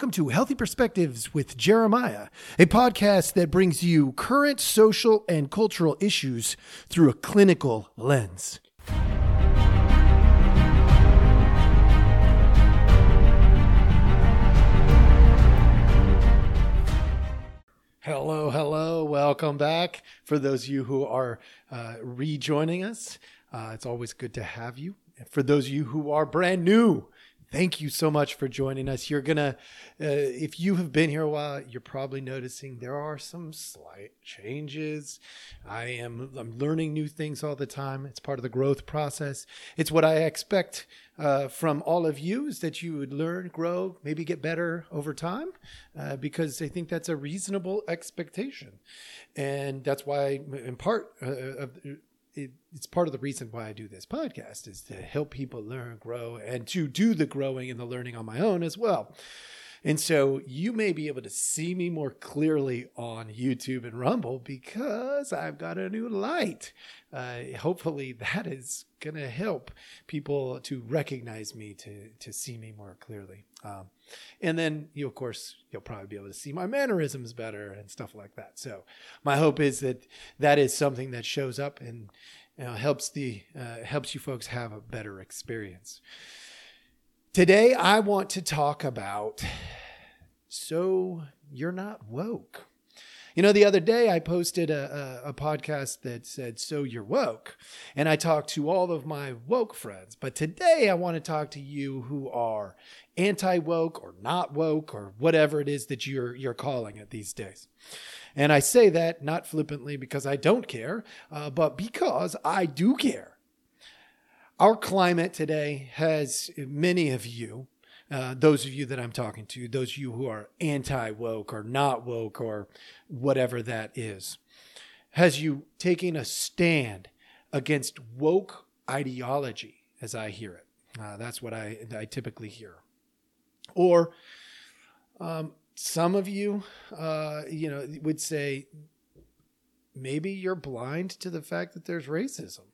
welcome to Healthy Perspectives with Jeremiah, a podcast that brings you current social and cultural issues through a clinical lens. Hello, hello. Welcome back. For those of you who are rejoining us, it's always good to have you. And for those of you who are brand new, thank you so much for joining us. You're going to, if you have been here a while, you're probably noticing there are some slight changes. I'm learning new things all the time. It's part of the growth process. It's what I expect from all of you, is that you would learn, grow, maybe get better over time, because I think that's a reasonable expectation. And that's why, in part, it's part of the reason why I do this podcast, is to help people learn, grow, and to do the growing and the learning on my own as well. And so you may be able to see me more clearly on YouTube and Rumble because I've got a new light. Hopefully that is going to help people to recognize me, to see me more clearly. And then, of course, you'll probably be able to see my mannerisms better and stuff like that. So my hope is that that is something that shows up and helps you folks have a better experience. Today, I want to talk about, so you're not woke. The other day I posted a podcast that said, so you're woke. And I talked to all of my woke friends. But today I want to talk to you who are anti-woke or not woke or whatever it is that you're calling it these days. And I say that not flippantly because I don't care, but because I do care. Our climate today has many of you, those of you that I'm talking to, those of you who are anti-woke or not woke or whatever that is, has you taking a stand against woke ideology, as I hear it. That's what I typically hear. Or some of you, would say maybe you're blind to the fact that there's racism.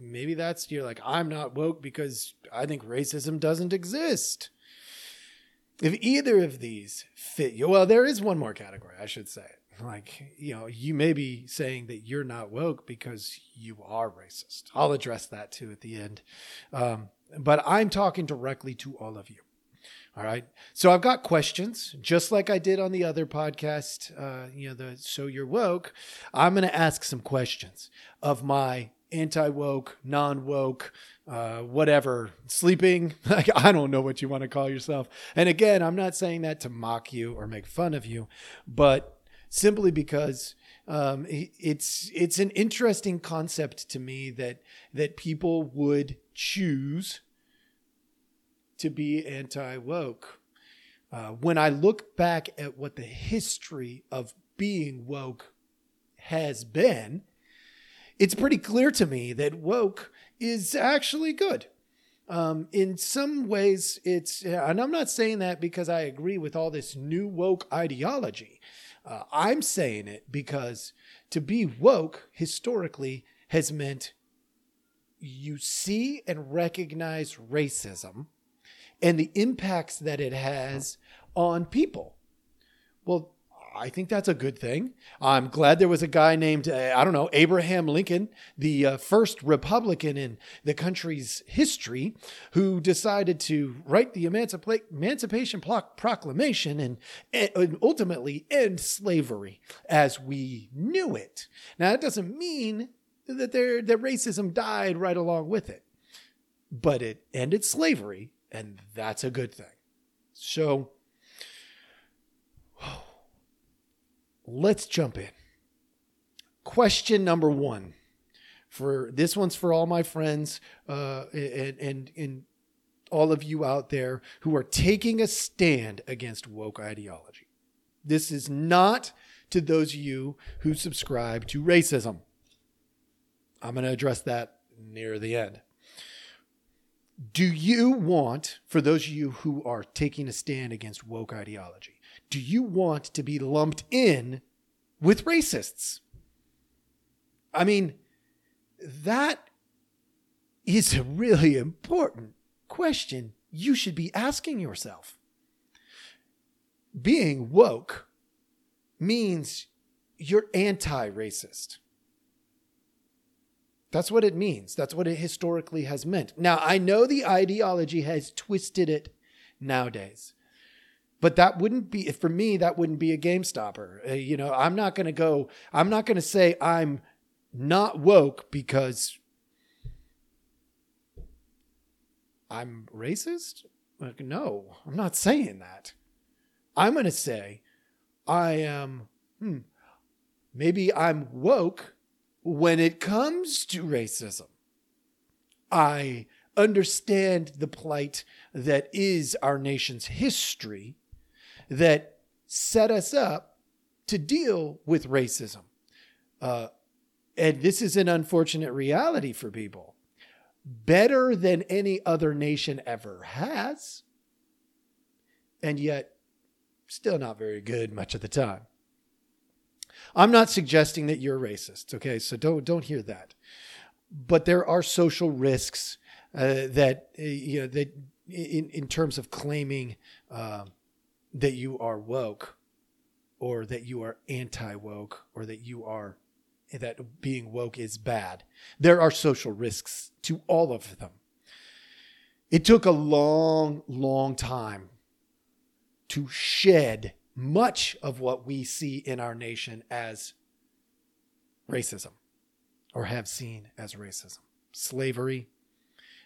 Maybe that's, you're like, I'm not woke because I think racism doesn't exist. If either of these fit you, well, there is one more category, I should say. You may be saying that you're not woke because you are racist. I'll address that too at the end. But I'm talking directly to all of you. All right. So I've got questions, just like I did on the other podcast, So You're Woke. I'm going to ask some questions of my anti-woke, non-woke, whatever, sleeping. I don't know what you want to call yourself. And again, I'm not saying that to mock you or make fun of you, but simply because it's an interesting concept to me that people would choose to be anti-woke. When I look back at what the history of being woke has been, it's pretty clear to me that woke is actually good. In some ways, and I'm not saying that because I agree with all this new woke ideology. I'm saying it because to be woke historically has meant you see and recognize racism and the impacts that it has on people. Well, I think that's a good thing. I'm glad there was a guy named, Abraham Lincoln, the first Republican in the country's history, who decided to write the Emancipation Proclamation and ultimately end slavery as we knew it. Now, that doesn't mean that racism died right along with it, but it ended slavery, and that's a good thing. So let's jump in. Question number one. This one's for all my friends and all of you out there who are taking a stand against woke ideology. This is not to those of you who subscribe to racism. I'm going to address that near the end. Do you want, for those of you who are taking a stand against woke ideology, do you want to be lumped in with racists? I mean, that is a really important question you should be asking yourself. being woke means you're anti-racist. That's what it means. That's what it historically has meant. Now, I know the ideology has twisted it nowadays, but that wouldn't be, for me, that wouldn't be a game stopper. You know, I'm not going to say I'm not woke because I'm racist. Like, no, I'm not saying that. I'm going to say I am, maybe I'm woke when it comes to racism. I understand the plight that is our nation's history that set us up to deal with racism. And this is an unfortunate reality for people. Better than any other nation ever has, and yet still not very good much of the time. I'm not suggesting that you're racist, okay? So don't hear that. But there are social risks that in terms of claiming that you are woke, or that you are anti-woke, or that being woke is bad. There are social risks to all of them. It took a long, long time to shed much of what we see in our nation as racism, or have seen as racism. Slavery,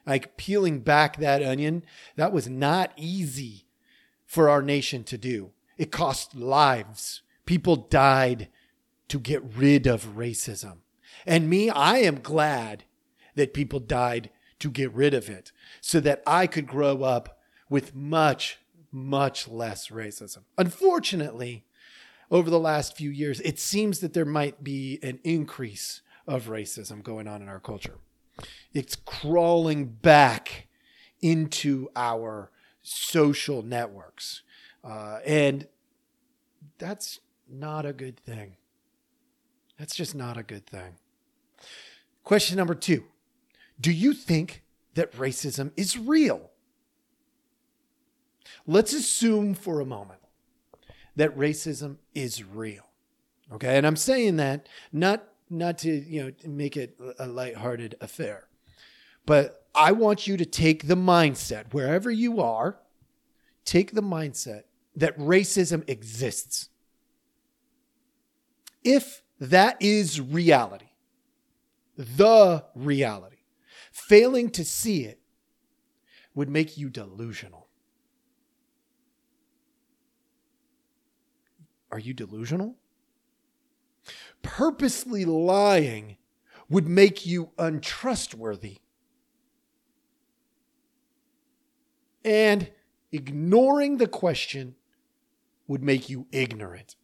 like peeling back that onion, that was not easy for our nation to do. It cost lives. People died to get rid of racism. And me, I am glad that people died to get rid of it so that I could grow up with much, much less racism. Unfortunately, over the last few years, it seems that there might be an increase of racism going on in our culture. It's crawling back into our social networks. And that's not a good thing. That's just not a good thing. Question number 2. Do you think that racism is real? Let's assume for a moment that racism is real. Okay. And I'm saying that not to, make it a lighthearted affair, but I want you to take the mindset wherever you are, take the mindset that racism exists. If that is reality, the reality, failing to see it would make you delusional. Are you delusional? Purposely lying would make you untrustworthy. And ignoring the question would make you ignorant.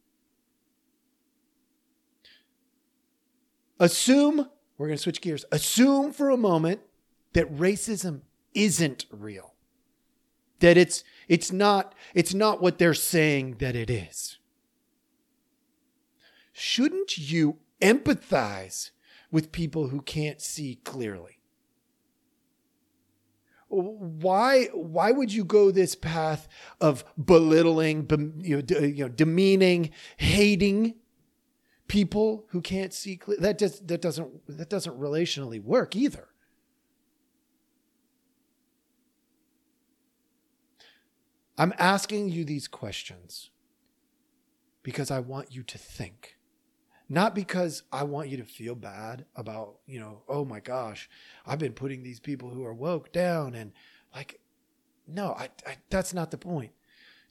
Assume, we're going to switch gears, assume for a moment that racism isn't real. That it's not what they're saying that it is. Shouldn't you empathize with people who can't see clearly? Why would you go this path of belittling, demeaning, hating people who can't see clearly? That doesn't relationally work either. I'm asking you these questions because I want you to think. Not because I want you to feel bad about, oh my gosh, I've been putting these people who are woke down and that's not the point.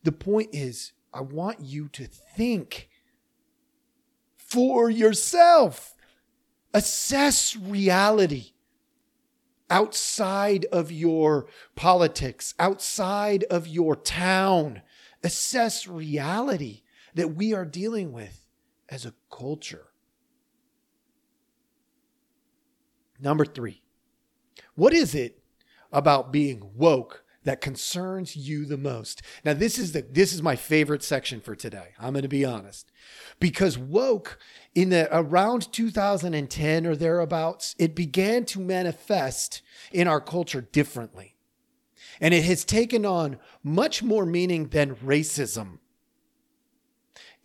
The point is I want you to think for yourself. Assess reality outside of your politics, outside of your town. Assess reality that we are dealing with as a culture. Number 3, what is it about being woke that concerns you the most? Now, this is my favorite section for today. I'm going to be honest, because woke in around 2010 or thereabouts, it began to manifest in our culture differently. And it has taken on much more meaning than racism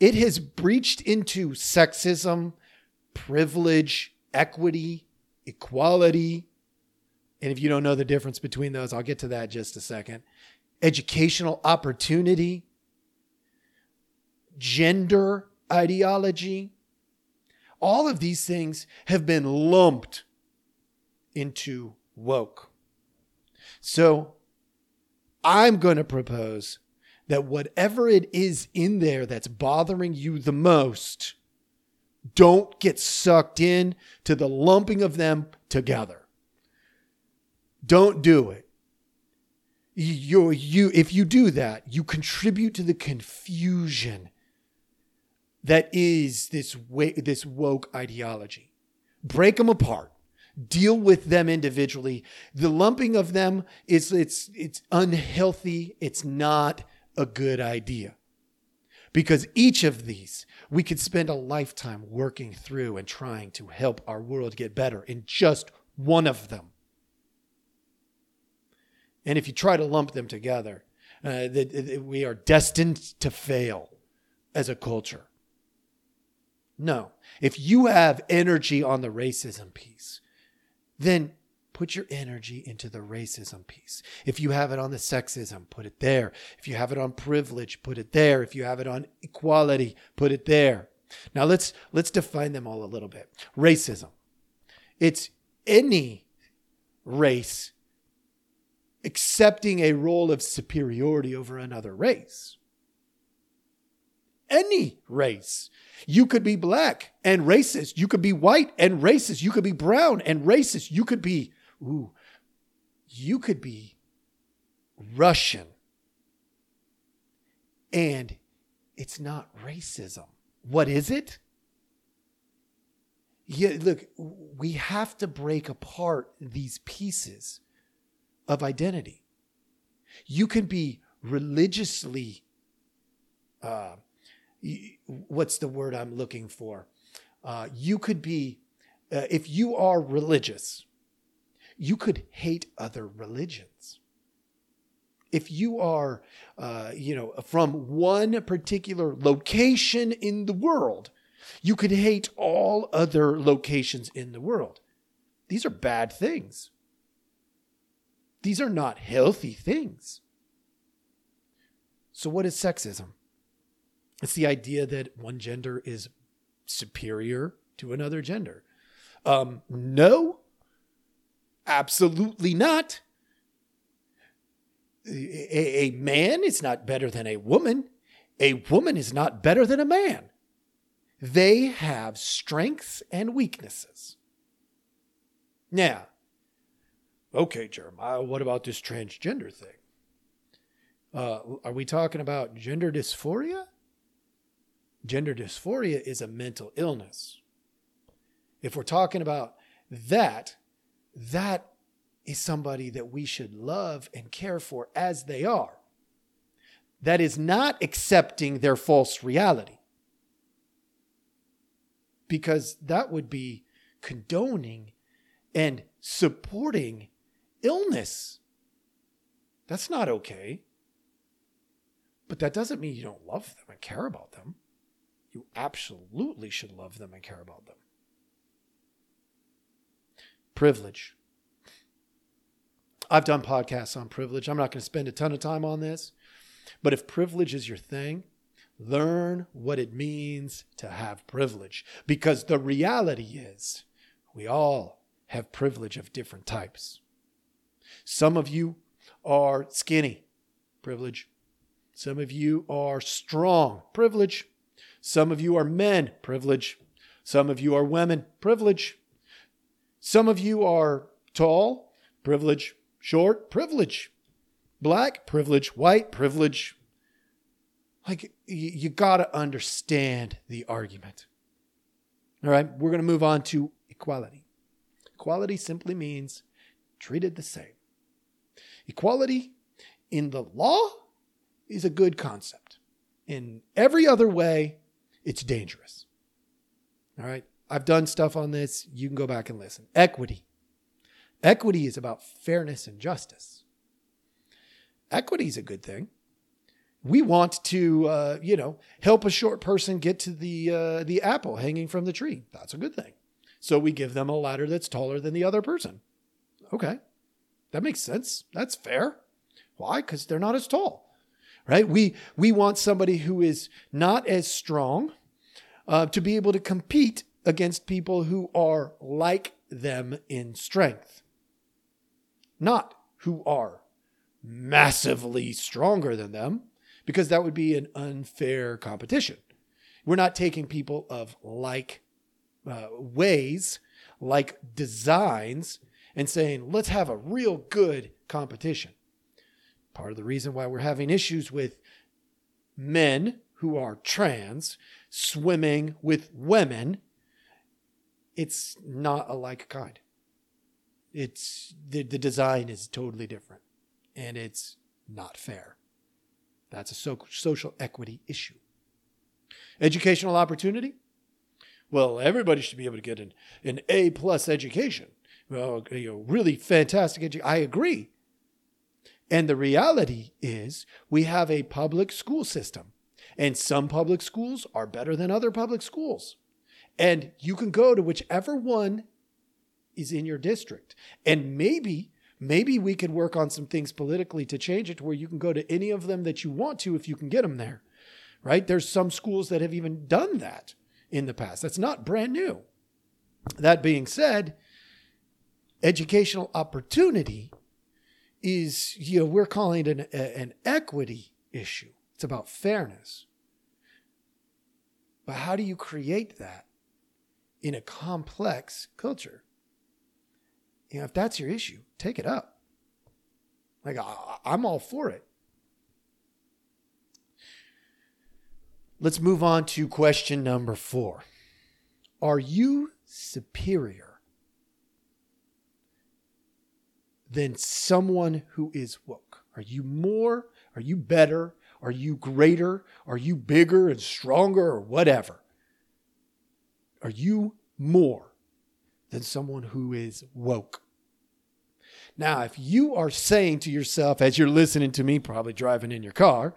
It has breached into sexism, privilege, equity, equality. And if you don't know the difference between those, I'll get to that in just a second. Educational opportunity, gender ideology. All of these things have been lumped into woke. So I'm going to propose that whatever it is in there that's bothering you the most, don't get sucked in to the lumping of them together. Don't do it. If you do that, you contribute to the confusion that is this woke ideology. Break them apart. Deal with them individually. The lumping of them is unhealthy. It's not a good idea. Because each of these, we could spend a lifetime working through and trying to help our world get better in just one of them. And if you try to lump them together, we are destined to fail as a culture. No. If you have energy on the racism piece, then put your energy into the racism piece. If you have it on the sexism, put it there. If you have it on privilege, put it there. If you have it on equality, put it there. Now let's define them all a little bit. Racism. It's any race accepting a role of superiority over another race. Any race. You could be black and racist. You could be white and racist. You could be brown and racist. You could be Russian. And it's not racism. What is it? Yeah, look, we have to break apart these pieces of identity. You can be religiously, what's the word I'm looking for? You could be, if you are religious, you could hate other religions. If you are, from one particular location in the world, you could hate all other locations in the world. These are bad things. These are not healthy things. So what is sexism? It's the idea that one gender is superior to another gender. No, absolutely not. A man is not better than a woman. A woman is not better than a man. They have strengths and weaknesses. Now, okay, Jeremiah, what about this transgender thing? Are we talking about gender dysphoria? Gender dysphoria is a mental illness. If we're talking about that, that is somebody that we should love and care for as they are. That is not accepting their false reality. Because that would be condoning and supporting illness. That's not okay. But that doesn't mean you don't love them and care about them. You absolutely should love them and care about them. Privilege. I've done podcasts on privilege. I'm not going to spend a ton of time on this. But if privilege is your thing, learn what it means to have privilege. Because the reality is we all have privilege of different types. Some of you are skinny, privilege. Some of you are strong, privilege. Some of you are men, privilege. Some of you are women, privilege. Some of you are tall, privilege. Short, privilege. Black, privilege. White, privilege. Like, you got to understand the argument. All right, we're going to move on to equality. Equality simply means treated the same. Equality in the law is a good concept. In every other way, it's dangerous. All right. I've done stuff on this. You can go back and listen. Equity. Equity is about fairness and justice. Equity is a good thing. we want to, help a short person get to the apple hanging from the tree. That's a good thing. So we give them a ladder that's taller than the other person. Okay. That makes sense. That's fair. Why? Because they're not as tall, right? We want somebody who is not as strong to be able to compete against people who are like them in strength, not who are massively stronger than them, because that would be an unfair competition. We're not taking people of like ways, like designs, and saying, let's have a real good competition. Part of the reason why we're having issues with men who are trans swimming with women, it's not a like kind. It's the design is totally different, and it's not fair. That's a social equity issue. Educational opportunity. Well, everybody should be able to get an A+ education. Well, really fantastic education. I agree. And the reality is we have a public school system, and some public schools are better than other public schools. And you can go to whichever one is in your district. And maybe we could work on some things politically to change it to where you can go to any of them that you want to if you can get them there, right? There's some schools that have even done that in the past. That's not brand new. That being said, educational opportunity is, we're calling it an equity issue. It's about fairness. But how do you create that in a complex culture? If that's your issue, take it up. Like, I'm all for it. Let's move on to question number 4. Are you superior than someone who is woke? Are you more? Are you better? Are you greater? Are you bigger and stronger or whatever? Are you more than someone who is woke? Now, if you are saying to yourself as you're listening to me, probably driving in your car,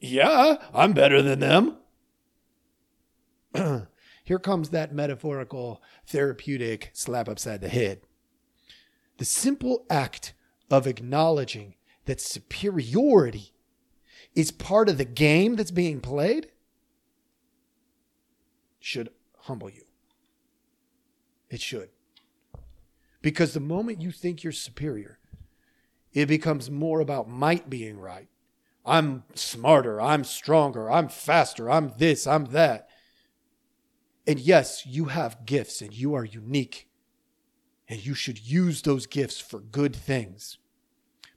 yeah, I'm better than them. Here comes that metaphorical therapeutic slap upside the head. The simple act of acknowledging that superiority is part of the game that's being played should humble you. It should. Because the moment you think you're superior, it becomes more about might being right. I'm smarter, I'm stronger, I'm faster, I'm this, I'm that. And yes, you have gifts and you are unique. And you should use those gifts for good things.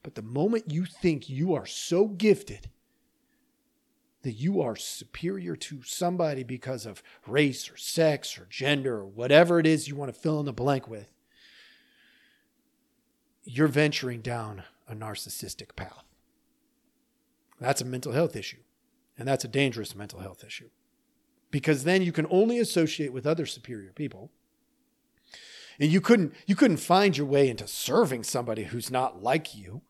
But the moment you think you are so gifted that you are superior to somebody because of race or sex or gender or whatever it is you want to fill in the blank with, you're venturing down a narcissistic path. That's a mental health issue. And that's a dangerous mental health issue. Because then you can only associate with other superior people. And you couldn't find your way into serving somebody who's not like you.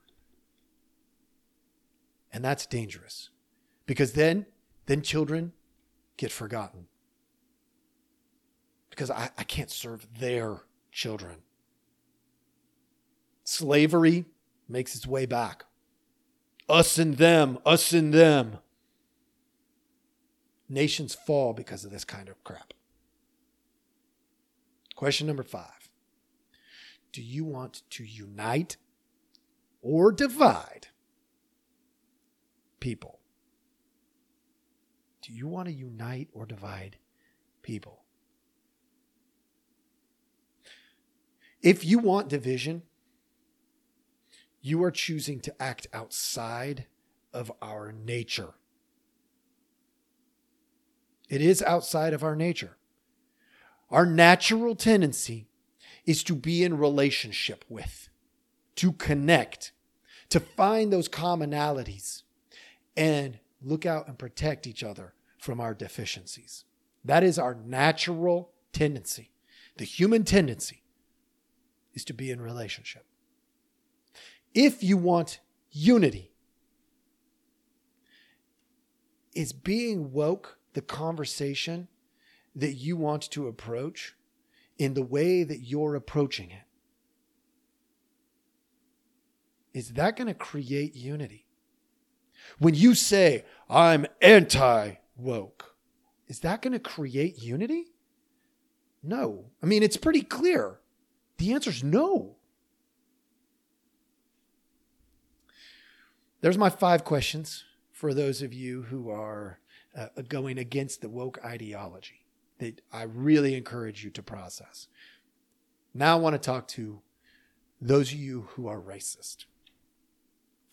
And that's dangerous. Because then children get forgotten. Because I can't serve their children. Slavery makes its way back. Us and them, us and them. Nations fall because of this kind of crap. Question number 5. Do you want to unite or divide people? Do you want to unite or divide people? If you want division, you are choosing to act outside of our nature. It is outside of our nature. Our natural tendency is to be in relationship with, to connect, to find those commonalities, and look out and protect each other from our deficiencies. That is our natural tendency. The human tendency is to be in relationship. If you want unity, is being woke the conversation that you want to approach in the way that you're approaching it? Is that going to create unity? When you say, I'm anti-woke, is that going to create unity? No. I mean, it's pretty clear. The answer is no. There's my 5 questions for those of you who are going against the woke ideology that I really encourage you to process. Now I want to talk to those of you who are racist.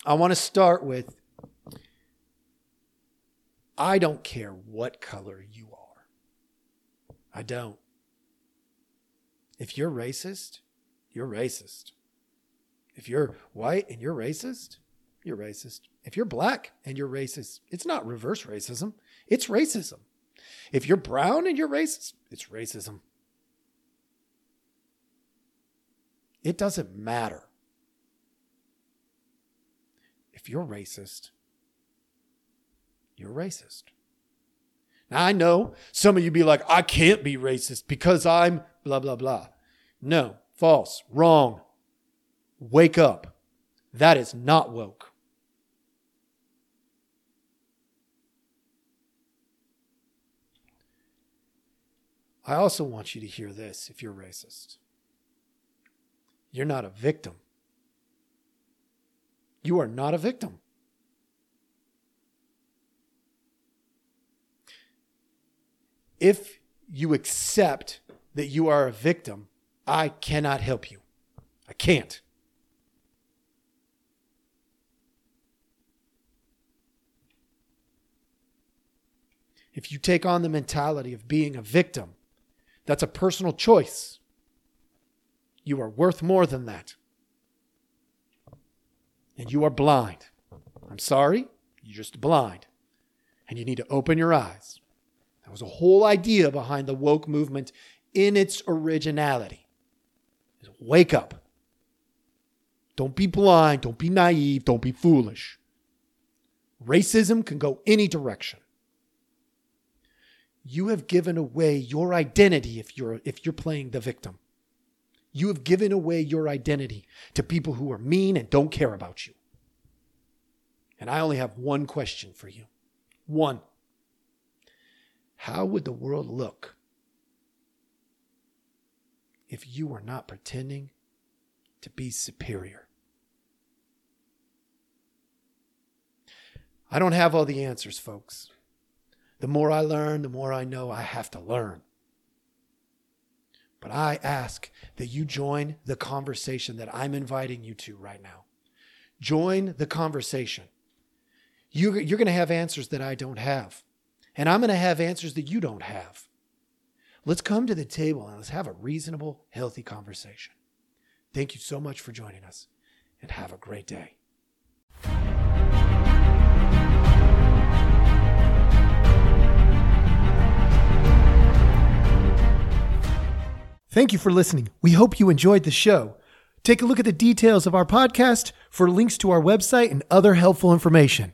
I want to start with, I don't care what color you are. I don't. If you're racist, you're racist. If you're white and you're racist, you're racist. If you're black and you're racist, it's not reverse racism. It's racism. If you're brown and you're racist, it's racism. It doesn't matter. If you're racist, you're racist. Now, I know some of you be like, I can't be racist because I'm blah, blah, blah. No, false, wrong. Wake up. That is not woke. I also want you to hear this if you're racist. You're not a victim. You are not a victim. If you accept that you are a victim, I cannot help you. I can't. If you take on the mentality of being a victim, that's a personal choice. You are worth more than that. And you are blind. I'm sorry, you're just blind. And you need to open your eyes. That was the whole idea behind the woke movement in its originality. Is wake up. Don't be blind. Don't be naive. Don't be foolish. Racism can go any direction. You have given away your identity if you're playing the victim. You have given away your identity to people who are mean and don't care about you. And I only have one question for you. One. How would the world look if you were not pretending to be superior? I don't have all the answers, folks. The more I learn, the more I know I have to learn. But I ask that you join the conversation that I'm inviting you to right now. Join the conversation. You're going to have answers that I don't have. And I'm going to have answers that you don't have. Let's come to the table and let's have a reasonable, healthy conversation. Thank you so much for joining us and have a great day. Thank you for listening. We hope you enjoyed the show. Take a look at the details of our podcast for links to our website and other helpful information.